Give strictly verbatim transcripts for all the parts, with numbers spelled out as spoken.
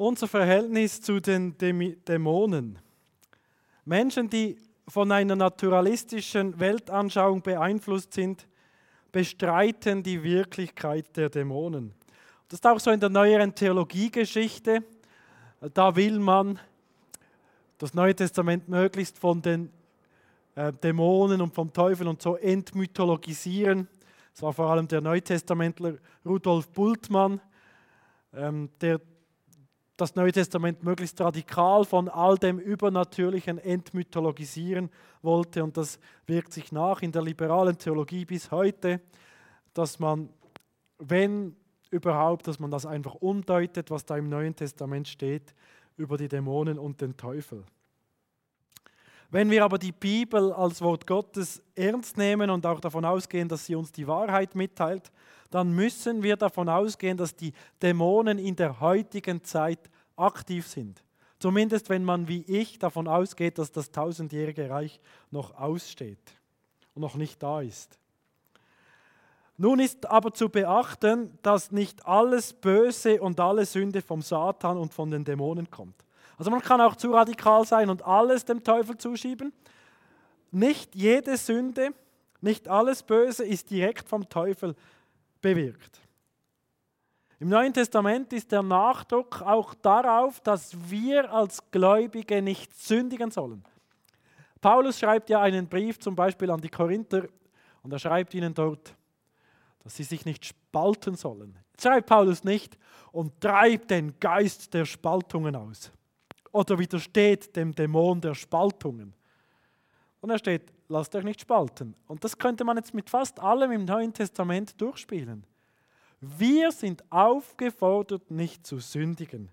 unser Verhältnis zu den Dämonen. Menschen, die von einer naturalistischen Weltanschauung beeinflusst sind, bestreiten die Wirklichkeit der Dämonen. Das ist auch so in der neueren Theologiegeschichte. Da will man das Neue Testament möglichst von den äh, Dämonen und vom Teufel und so entmythologisieren. Das war vor allem der Neutestamentler Rudolf Bultmann, ähm, der das Neue Testament möglichst radikal von all dem Übernatürlichen entmythologisieren wollte. Und das wirkt sich nach in der liberalen Theologie bis heute, dass man, wenn überhaupt, dass man das einfach umdeutet, was da im Neuen Testament steht, über die Dämonen und den Teufel. Wenn wir aber die Bibel als Wort Gottes ernst nehmen und auch davon ausgehen, dass sie uns die Wahrheit mitteilt, dann müssen wir davon ausgehen, dass die Dämonen in der heutigen Zeit aktiv sind. Zumindest wenn man wie ich davon ausgeht, dass das tausendjährige Reich noch aussteht und noch nicht da ist. Nun ist aber zu beachten, dass nicht alles Böse und alle Sünde vom Satan und von den Dämonen kommt. Also man kann auch zu radikal sein und alles dem Teufel zuschieben. Nicht jede Sünde, nicht alles Böse ist direkt vom Teufel bewirkt. Im Neuen Testament ist der Nachdruck auch darauf, dass wir als Gläubige nicht sündigen sollen. Paulus schreibt ja einen Brief zum Beispiel an die Korinther und er schreibt ihnen dort, dass sie sich nicht spalten sollen. Jetzt schreibt Paulus nicht und treibt den Geist der Spaltungen aus. Oder widersteht dem Dämon der Spaltungen. Und er steht, lasst euch nicht spalten. Und das könnte man jetzt mit fast allem im Neuen Testament durchspielen. Wir sind aufgefordert, nicht zu sündigen.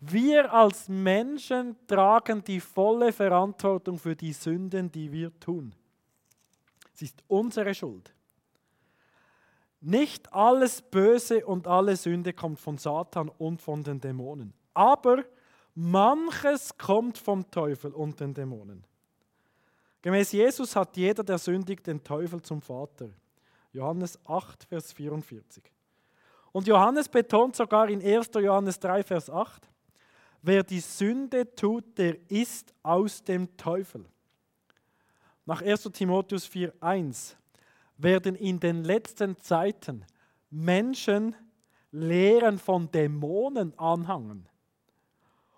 Wir als Menschen tragen die volle Verantwortung für die Sünden, die wir tun. Es ist unsere Schuld. Nicht alles Böse und alle Sünde kommt von Satan und von den Dämonen. Aber manches kommt vom Teufel und den Dämonen. Gemäß Jesus hat jeder, der sündigt, den Teufel zum Vater. Johannes acht, Vers vierundvierzig. Und Johannes betont sogar in ersten Johannes drei, Vers acht, wer die Sünde tut, der ist aus dem Teufel. Nach ersten Timotheus vier, eins werden in den letzten Zeiten Menschen Lehren von Dämonen anhangen.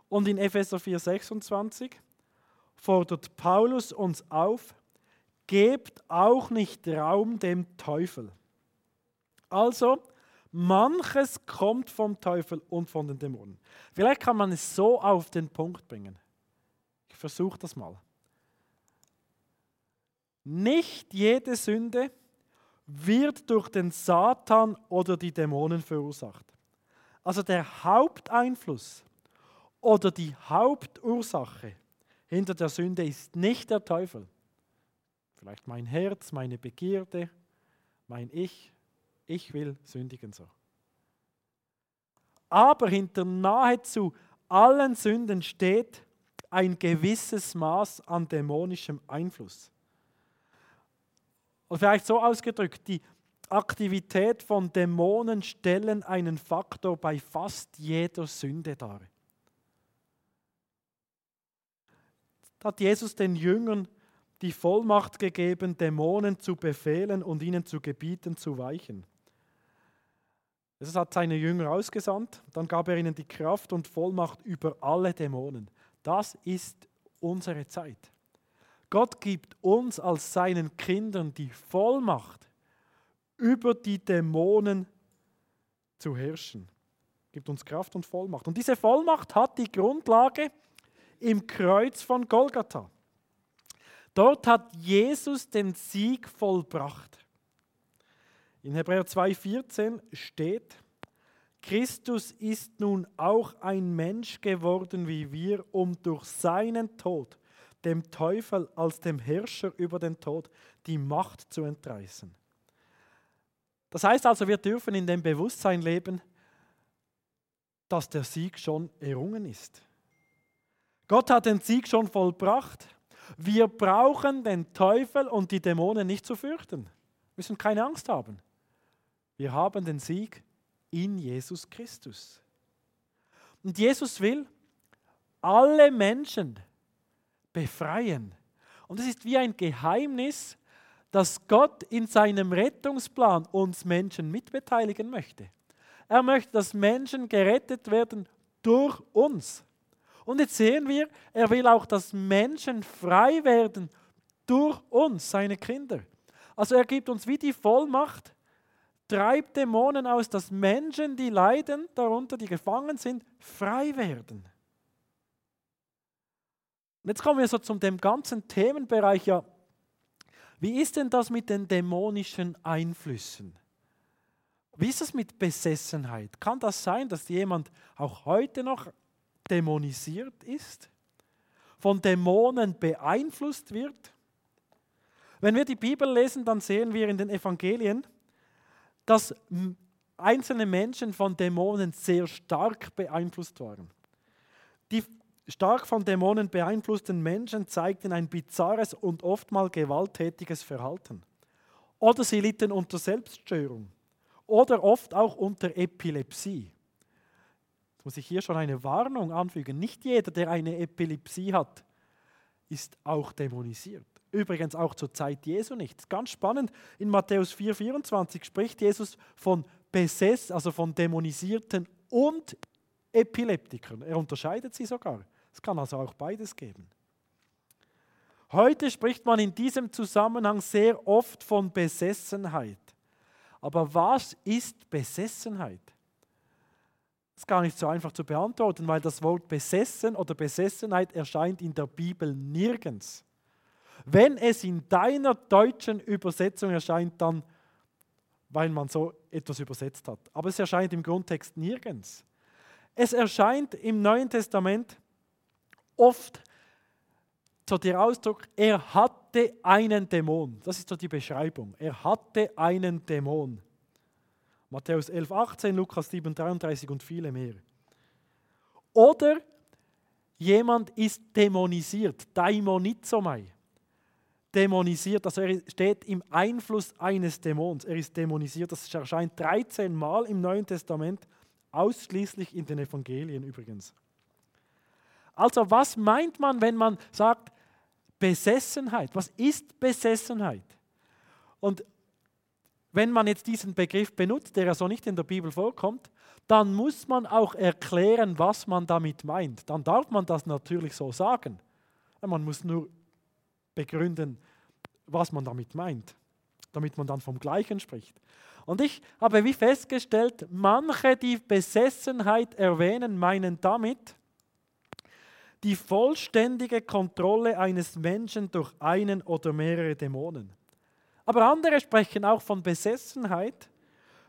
Und in Epheser vier sechsundzwanzig fordert Paulus uns auf, gebt auch nicht Raum dem Teufel. Also, manches kommt vom Teufel und von den Dämonen. Vielleicht kann man es so auf den Punkt bringen. Ich versuche das mal. Nicht jede Sünde wird durch den Satan oder die Dämonen verursacht. Also der Haupteinfluss oder die Hauptursache hinter der Sünde ist nicht der Teufel. Vielleicht mein Herz, meine Begierde, mein Ich, ich will sündigen so. Aber hinter nahezu allen Sünden steht ein gewisses Maß an dämonischem Einfluss. Und vielleicht so ausgedrückt, die Aktivität von Dämonen stellen einen Faktor bei fast jeder Sünde dar. Da hat Jesus den Jüngern die Vollmacht gegeben, Dämonen zu befehlen und ihnen zu gebieten, zu weichen. Jesus hat seine Jünger ausgesandt, dann gab er ihnen die Kraft und Vollmacht über alle Dämonen. Das ist unsere Zeit. Gott gibt uns als seinen Kindern die Vollmacht, über die Dämonen zu herrschen. Gibt uns Kraft und Vollmacht. Und diese Vollmacht hat die Grundlage im Kreuz von Golgatha. Dort hat Jesus den Sieg vollbracht. In Hebräer zwei vierzehn steht, Christus ist nun auch ein Mensch geworden wie wir, um durch seinen Tod dem Teufel als dem Herrscher über den Tod die Macht zu entreißen. Das heißt also, wir dürfen in dem Bewusstsein leben, dass der Sieg schon errungen ist. Gott hat den Sieg schon vollbracht. Wir brauchen den Teufel und die Dämonen nicht zu fürchten. Wir müssen keine Angst haben. Wir haben den Sieg in Jesus Christus. Und Jesus will alle Menschen befreien. Und es ist wie ein Geheimnis, dass Gott in seinem Rettungsplan uns Menschen mitbeteiligen möchte. Er möchte, dass Menschen gerettet werden durch uns. Und jetzt sehen wir, er will auch, dass Menschen frei werden durch uns, seine Kinder. Also er gibt uns wie die Vollmacht, treibt Dämonen aus, dass Menschen, die leiden darunter, die gefangen sind, frei werden. Und jetzt kommen wir so zum dem ganzen Themenbereich, ja, wie ist denn das mit den dämonischen Einflüssen? Wie ist es mit Besessenheit? Kann das sein, dass jemand auch heute noch dämonisiert ist? Von Dämonen beeinflusst wird? Wenn wir die Bibel lesen, dann sehen wir in den Evangelien, dass einzelne Menschen von Dämonen sehr stark beeinflusst waren. Die stark von Dämonen beeinflussten Menschen zeigten ein bizarres und oftmals gewalttätiges Verhalten. Oder sie litten unter Selbststörung. Oder oft auch unter Epilepsie. Jetzt muss ich hier schon eine Warnung anfügen. Nicht jeder, der eine Epilepsie hat, ist auch dämonisiert. Übrigens auch zur Zeit Jesu nicht. Ganz spannend, in Matthäus vier, vierundzwanzig spricht Jesus von Besess, also von Dämonisierten und Epileptikern. Er unterscheidet sie sogar. Es kann also auch beides geben. Heute spricht man in diesem Zusammenhang sehr oft von Besessenheit. Aber was ist Besessenheit? Das ist gar nicht so einfach zu beantworten, weil das Wort Besessen oder Besessenheit erscheint in der Bibel nirgends. Wenn es in deiner deutschen Übersetzung erscheint, dann, weil man so etwas übersetzt hat. Aber es erscheint im Grundtext nirgends. Es erscheint im Neuen Testament oft so der Ausdruck, er hatte einen Dämon. Das ist so die Beschreibung. Er hatte einen Dämon. Matthäus elf, achtzehn, Lukas sieben, dreiunddreißig und viele mehr. Oder jemand ist dämonisiert, daimonizomai. Dämonisiert, also er steht im Einfluss eines Dämons. Er ist dämonisiert, das erscheint dreizehn Mal im Neuen Testament, ausschließlich in den Evangelien übrigens. Also was meint man, wenn man sagt Besessenheit? Was ist Besessenheit? Und wenn man jetzt diesen Begriff benutzt, der ja so nicht in der Bibel vorkommt, dann muss man auch erklären, was man damit meint. Dann darf man das natürlich so sagen. Man muss nur begründen, was man damit meint, damit man dann vom Gleichen spricht. Und ich habe wie festgestellt, manche, die Besessenheit erwähnen, meinen damit die vollständige Kontrolle eines Menschen durch einen oder mehrere Dämonen. Aber andere sprechen auch von Besessenheit,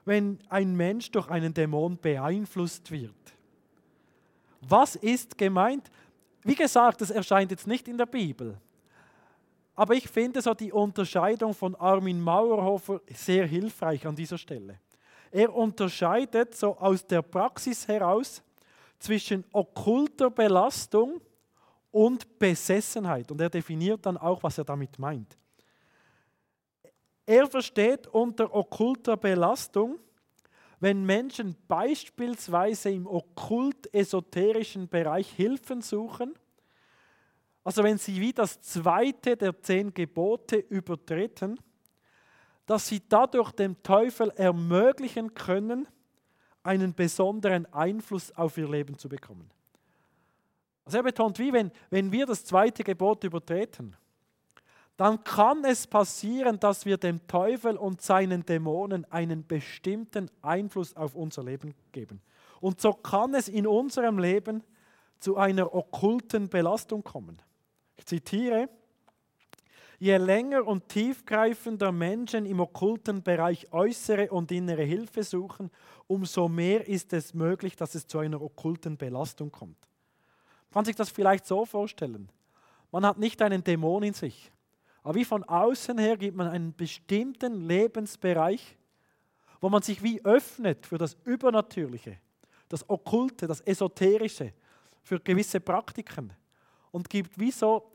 wenn ein Mensch durch einen Dämon beeinflusst wird. Was ist gemeint? Wie gesagt, das erscheint jetzt nicht in der Bibel. Aber ich finde so die Unterscheidung von Armin Mauerhofer sehr hilfreich an dieser Stelle. Er unterscheidet so aus der Praxis heraus zwischen okkulter Belastung und Besessenheit. Und er definiert dann auch, was er damit meint. Er versteht unter okkulter Belastung, wenn Menschen beispielsweise im okkult-esoterischen Bereich Hilfen suchen, also wenn sie wie das zweite der zehn Gebote übertreten, dass sie dadurch dem Teufel ermöglichen können, einen besonderen Einfluss auf ihr Leben zu bekommen. Also er betont, wie wenn, wenn wir das zweite Gebot übertreten, dann kann es passieren, dass wir dem Teufel und seinen Dämonen einen bestimmten Einfluss auf unser Leben geben. Und so kann es in unserem Leben zu einer okkulten Belastung kommen. Ich zitiere, je länger und tiefgreifender Menschen im okkulten Bereich äußere und innere Hilfe suchen, umso mehr ist es möglich, dass es zu einer okkulten Belastung kommt. Man kann sich das vielleicht so vorstellen. Man hat nicht einen Dämon in sich, aber wie von außen her gibt man einen bestimmten Lebensbereich, wo man sich wie öffnet für das Übernatürliche, das Okkulte, das Esoterische, für gewisse Praktiken und gibt wie so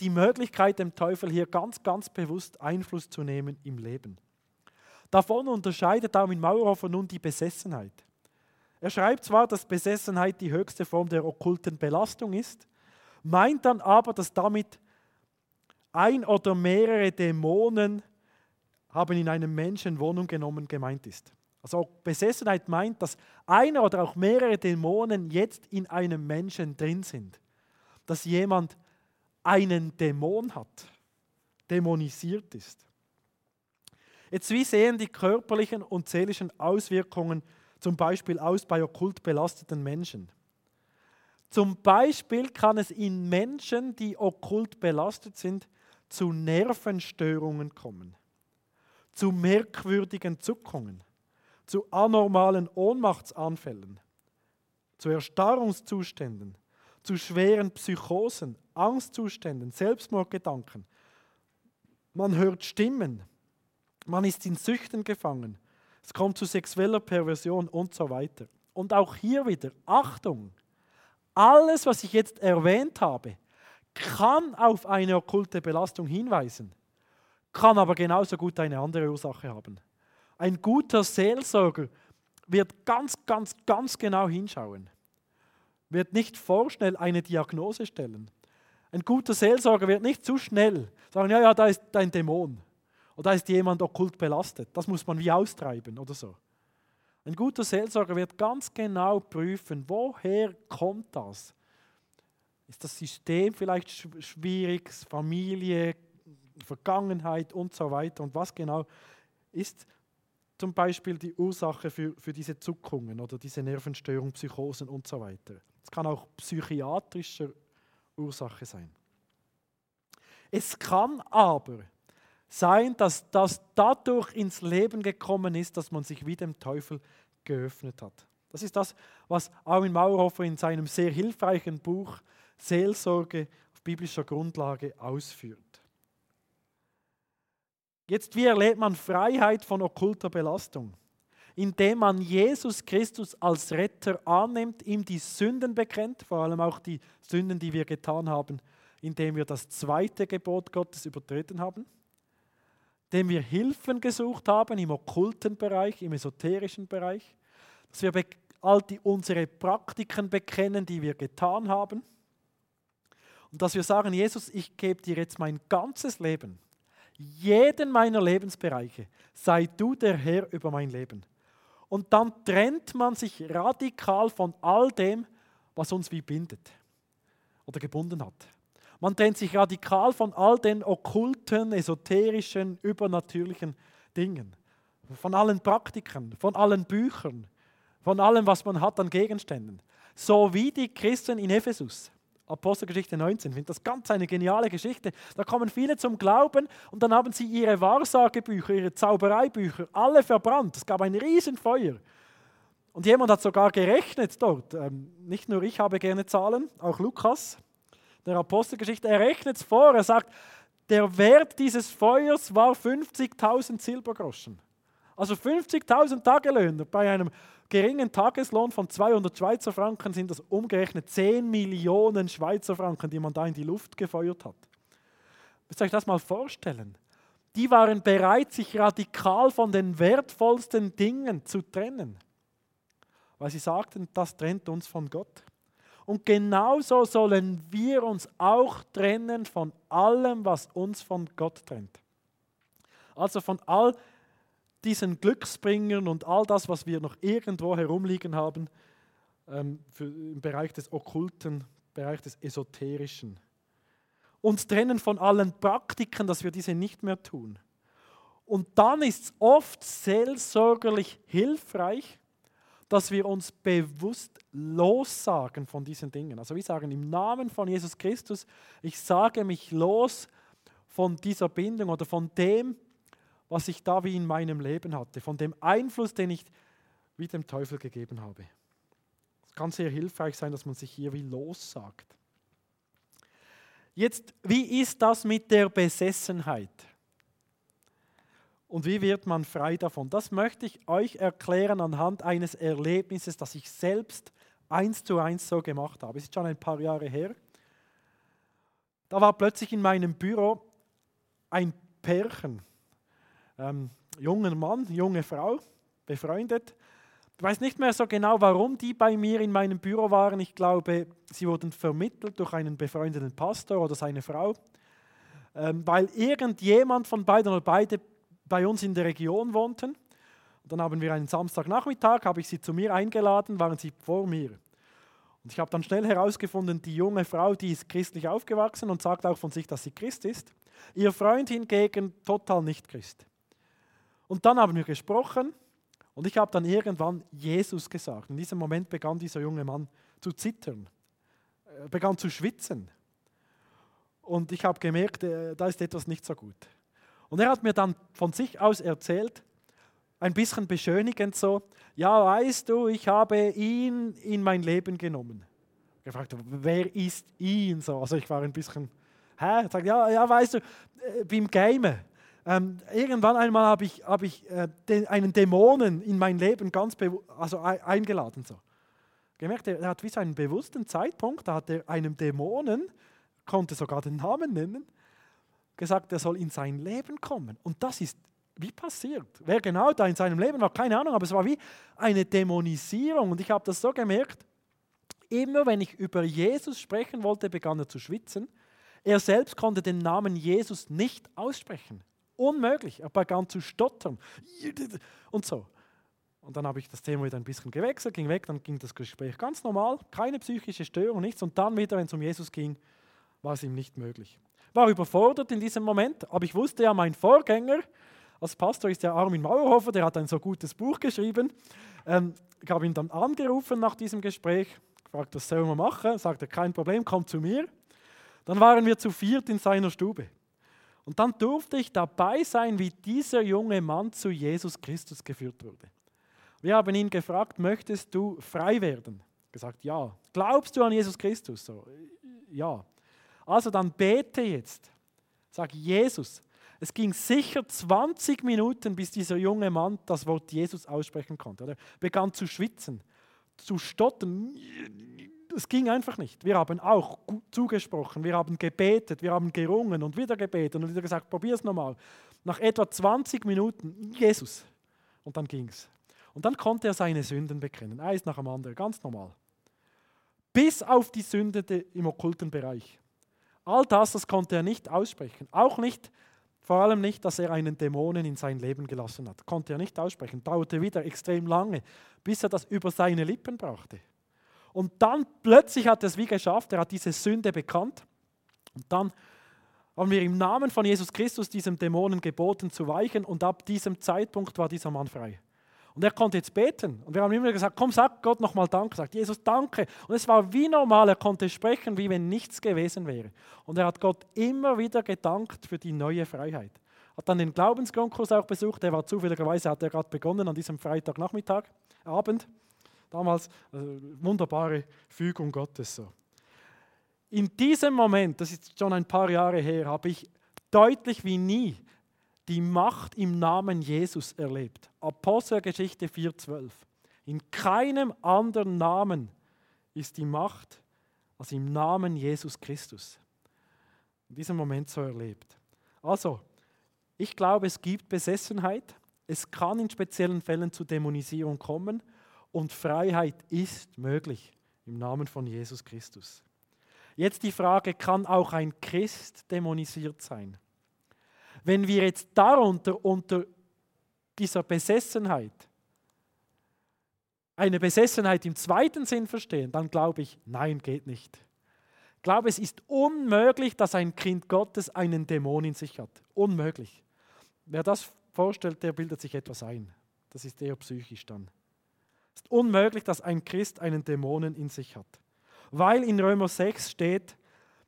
die Möglichkeit, dem Teufel hier ganz, ganz bewusst Einfluss zu nehmen im Leben. Davon unterscheidet Armin Mauerhofer nun die Besessenheit. Er schreibt zwar, dass Besessenheit die höchste Form der okkulten Belastung ist, meint dann aber, dass damit ein oder mehrere Dämonen haben in einem Menschen Wohnung genommen gemeint ist. Also Besessenheit meint, dass einer oder auch mehrere Dämonen jetzt in einem Menschen drin sind. Dass jemand einen Dämon hat, dämonisiert ist. Jetzt, wie sehen die körperlichen und seelischen Auswirkungen zum Beispiel aus bei okkult belasteten Menschen? Zum Beispiel kann es in Menschen, die okkult belastet sind, zu Nervenstörungen kommen, zu merkwürdigen Zuckungen, zu anormalen Ohnmachtsanfällen, zu Erstarrungszuständen, zu schweren Psychosen, Angstzuständen, Selbstmordgedanken. Man hört Stimmen, man ist in Süchten gefangen, es kommt zu sexueller Perversion und so weiter. Und auch hier wieder, Achtung, alles, was ich jetzt erwähnt habe, kann auf eine okkulte Belastung hinweisen, kann aber genauso gut eine andere Ursache haben. Ein guter Seelsorger wird ganz, ganz, ganz genau hinschauen, wird nicht vorschnell eine Diagnose stellen. Ein guter Seelsorger wird nicht zu schnell sagen, ja, ja, da ist ein Dämon oder da ist jemand okkult belastet, das muss man wie austreiben oder so. Ein guter Seelsorger wird ganz genau prüfen, woher kommt das? Ist das System vielleicht schwierig, Familie, Vergangenheit und so weiter, und was genau ist zum Beispiel die Ursache für, für diese Zuckungen oder diese Nervenstörung, Psychosen und so weiter. Es kann auch psychiatrischer Ursache sein. Es kann aber sein, dass das dadurch ins Leben gekommen ist, dass man sich wie dem Teufel geöffnet hat. Das ist das, was Armin Mauerhofer in seinem sehr hilfreichen Buch Seelsorge auf biblischer Grundlage ausführt. Jetzt, wie erlebt man Freiheit von okkulter Belastung? Indem man Jesus Christus als Retter annimmt, ihm die Sünden bekennt, vor allem auch die Sünden, die wir getan haben, indem wir das zweite Gebot Gottes übertreten haben, indem wir Hilfen gesucht haben im okkulten Bereich, im esoterischen Bereich, dass wir all die, unsere Praktiken bekennen, die wir getan haben, und dass wir sagen, Jesus, ich gebe dir jetzt mein ganzes Leben, jeden meiner Lebensbereiche, sei du der Herr über mein Leben. Und dann trennt man sich radikal von all dem, was uns wie bindet oder gebunden hat. Man trennt sich radikal von all den okkulten, esoterischen, übernatürlichen Dingen, von allen Praktiken, von allen Büchern, von allem, was man hat an Gegenständen. So wie die Christen in Ephesus. Apostelgeschichte neunzehn, ich finde das ganz eine geniale Geschichte. Da kommen viele zum Glauben und dann haben sie ihre Wahrsagebücher, ihre Zaubereibücher, alle verbrannt. Es gab ein Riesenfeuer. Und jemand hat sogar gerechnet dort. Ähm, nicht nur ich habe gerne Zahlen, auch Lukas, der Apostelgeschichte, er rechnet es vor. Er sagt, der Wert dieses Feuers war fünfzigtausend Silbergroschen. Also fünfzigtausend Tagelöhner bei einem geringen Tageslohn von zweihundert Schweizer Franken sind das umgerechnet zehn Millionen Schweizer Franken, die man da in die Luft gefeuert hat. Müsst ihr euch das mal vorstellen. Die waren bereit, sich radikal von den wertvollsten Dingen zu trennen, weil sie sagten, das trennt uns von Gott. Und genauso sollen wir uns auch trennen von allem, was uns von Gott trennt. Also von all diesen Glücksbringern und all das, was wir noch irgendwo herumliegen haben, ähm, für, im Bereich des Okkulten, Bereich des Esoterischen. Uns trennen von allen Praktiken, dass wir diese nicht mehr tun. Und dann ist es oft seelsorgerlich hilfreich, dass wir uns bewusst lossagen von diesen Dingen. Also wir sagen im Namen von Jesus Christus, ich sage mich los von dieser Bindung oder von dem, was ich da wie in meinem Leben hatte, von dem Einfluss, den ich wie dem Teufel gegeben habe. Es kann sehr hilfreich sein, dass man sich hier wie lossagt. Jetzt, wie ist das mit der Besessenheit? Und wie wird man frei davon? Das möchte ich euch erklären anhand eines Erlebnisses, das ich selbst eins zu eins so gemacht habe. Es ist schon ein paar Jahre her. Da war plötzlich in meinem Büro ein Pärchen. Ähm, junger Mann, junge Frau, befreundet, Ich weiß nicht mehr so genau, warum die bei mir in meinem Büro waren. Ich glaube, sie wurden vermittelt durch einen befreundeten Pastor oder seine Frau, weil irgendjemand von beiden oder beide bei uns in der Region wohnten. Dann haben wir einen Samstagnachmittag, habe ich sie zu mir eingeladen, waren sie vor mir. Und ich habe dann schnell herausgefunden, die junge Frau, die ist christlich aufgewachsen und sagt auch von sich, dass sie Christ ist. Ihr Freund hingegen total nicht Christ. Und dann haben wir gesprochen und ich habe dann irgendwann Jesus gesagt. In diesem Moment begann dieser junge Mann zu zittern, begann zu schwitzen. Und ich habe gemerkt, da ist etwas nicht so gut. Und er hat mir dann von sich aus erzählt, ein bisschen beschönigend so, ja, weißt du, ich habe ihn in mein Leben genommen. Gefragt, wer ist ihn so? Also ich war ein bisschen, hä? Sagt, ja, ja, weißt du, äh, beim Gamen. Ähm, irgendwann einmal habe ich, hab ich äh, den, einen Dämonen in mein Leben ganz bewu- also e- eingeladen. So. Gemerkt, er hat wie so einen bewussten Zeitpunkt, da hat er einem Dämonen, konnte sogar den Namen nennen, gesagt, er soll in sein Leben kommen. Und das ist wie passiert? Wer genau da in seinem Leben war, keine Ahnung, aber es war wie eine Dämonisierung. Und ich habe das so gemerkt, immer wenn ich über Jesus sprechen wollte, begann er zu schwitzen. Er selbst konnte den Namen Jesus nicht aussprechen. Unmöglich. Er begann zu stottern. Und so. Und dann habe ich das Thema wieder ein bisschen gewechselt, ging weg, dann ging das Gespräch ganz normal. Keine psychische Störung, nichts. Und dann wieder, wenn es um Jesus ging, war es ihm nicht möglich. War überfordert in diesem Moment, aber ich wusste ja, mein Vorgänger als Pastor ist der Armin Mauerhofer, der hat ein so gutes Buch geschrieben. Ähm, ich habe ihn dann angerufen nach diesem Gespräch, gefragt, was sollen wir machen? Sagt er, kein Problem, komm zu mir. Dann waren wir zu viert in seiner Stube. Und dann durfte ich dabei sein, wie dieser junge Mann zu Jesus Christus geführt wurde. Wir haben ihn gefragt, möchtest du frei werden? Gesagt, ja. Glaubst du an Jesus Christus? So, ja. Also dann bete jetzt. Sag, Jesus. Es ging sicher zwanzig Minuten, bis dieser junge Mann das Wort Jesus aussprechen konnte. Er begann zu schwitzen, zu stottern. Es ging einfach nicht. Wir haben auch zugesprochen, wir haben gebetet, wir haben gerungen und wieder gebetet und wieder gesagt, probier es nochmal. Nach etwa zwanzig Minuten, Jesus. Und dann ging es. Und dann konnte er seine Sünden bekennen, eins nach dem anderen, ganz normal. Bis auf die Sünde im okkulten Bereich. All das, das konnte er nicht aussprechen, auch nicht Vor allem nicht, dass er einen Dämonen in sein Leben gelassen hat. Konnte er nicht aussprechen. Dauerte wieder extrem lange, bis er das über seine Lippen brachte. Und dann plötzlich hat er es wie geschafft. Er hat diese Sünde bekannt. Und dann haben wir im Namen von Jesus Christus diesem Dämonen geboten zu weichen. Und ab diesem Zeitpunkt war dieser Mann frei. Und er konnte jetzt beten. Und wir haben immer gesagt, komm, sag Gott nochmal Danke. Sagt Jesus, danke. Und es war wie normal, er konnte sprechen, wie wenn nichts gewesen wäre. Und er hat Gott immer wieder gedankt für die neue Freiheit. Hat dann den Glaubensgrundkurs auch besucht. Der war zufälligerweise, hat er gerade begonnen an diesem Freitagnachmittag, Abend. Damals, also wunderbare Fügung Gottes. So. In diesem Moment, das ist schon ein paar Jahre her, habe ich deutlich wie nie die Macht im Namen Jesus erlebt. Apostelgeschichte vier zwölf. In keinem anderen Namen ist die Macht als im Namen Jesus Christus. In diesem Moment so erlebt. Also, ich glaube, es gibt Besessenheit. Es kann in speziellen Fällen zu Dämonisierung kommen. Und Freiheit ist möglich im Namen von Jesus Christus. Jetzt die Frage, kann auch ein Christ dämonisiert sein? Wenn wir jetzt darunter, unter dieser Besessenheit, eine Besessenheit im zweiten Sinn verstehen, dann glaube ich, nein, geht nicht. Ich glaube, es ist unmöglich, dass ein Kind Gottes einen Dämon in sich hat. Unmöglich. Wer das vorstellt, der bildet sich etwas ein. Das ist eher psychisch dann. Es ist unmöglich, dass ein Christ einen Dämonen in sich hat. Weil in Römer sechs steht,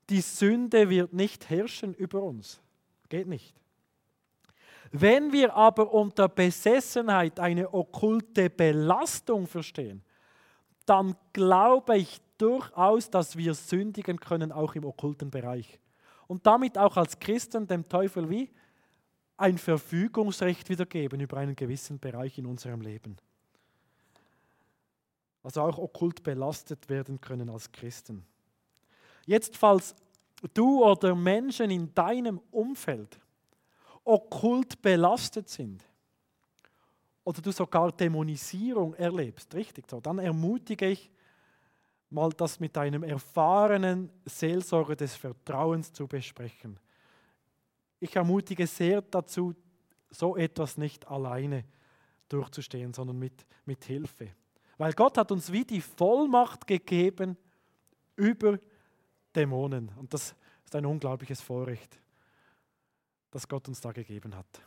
die Sünde wird nicht herrschen über uns. Geht nicht. Wenn wir aber unter Besessenheit eine okkulte Belastung verstehen, dann glaube ich durchaus, dass wir sündigen können, auch im okkulten Bereich. Und damit auch als Christen dem Teufel wie ein Verfügungsrecht wiedergeben über einen gewissen Bereich in unserem Leben. Also auch okkult belastet werden können als Christen. Jetzt, falls du oder Menschen in deinem Umfeld okkult belastet sind oder du sogar Dämonisierung erlebst, richtig so, dann ermutige ich, mal das mit einem erfahrenen Seelsorger des Vertrauens zu besprechen. Ich ermutige sehr dazu, so etwas nicht alleine durchzustehen, sondern mit, mit Hilfe. Weil Gott hat uns wie die Vollmacht gegeben über Dämonen. Und das ist ein unglaubliches Vorrecht, das Gott uns da gegeben hat.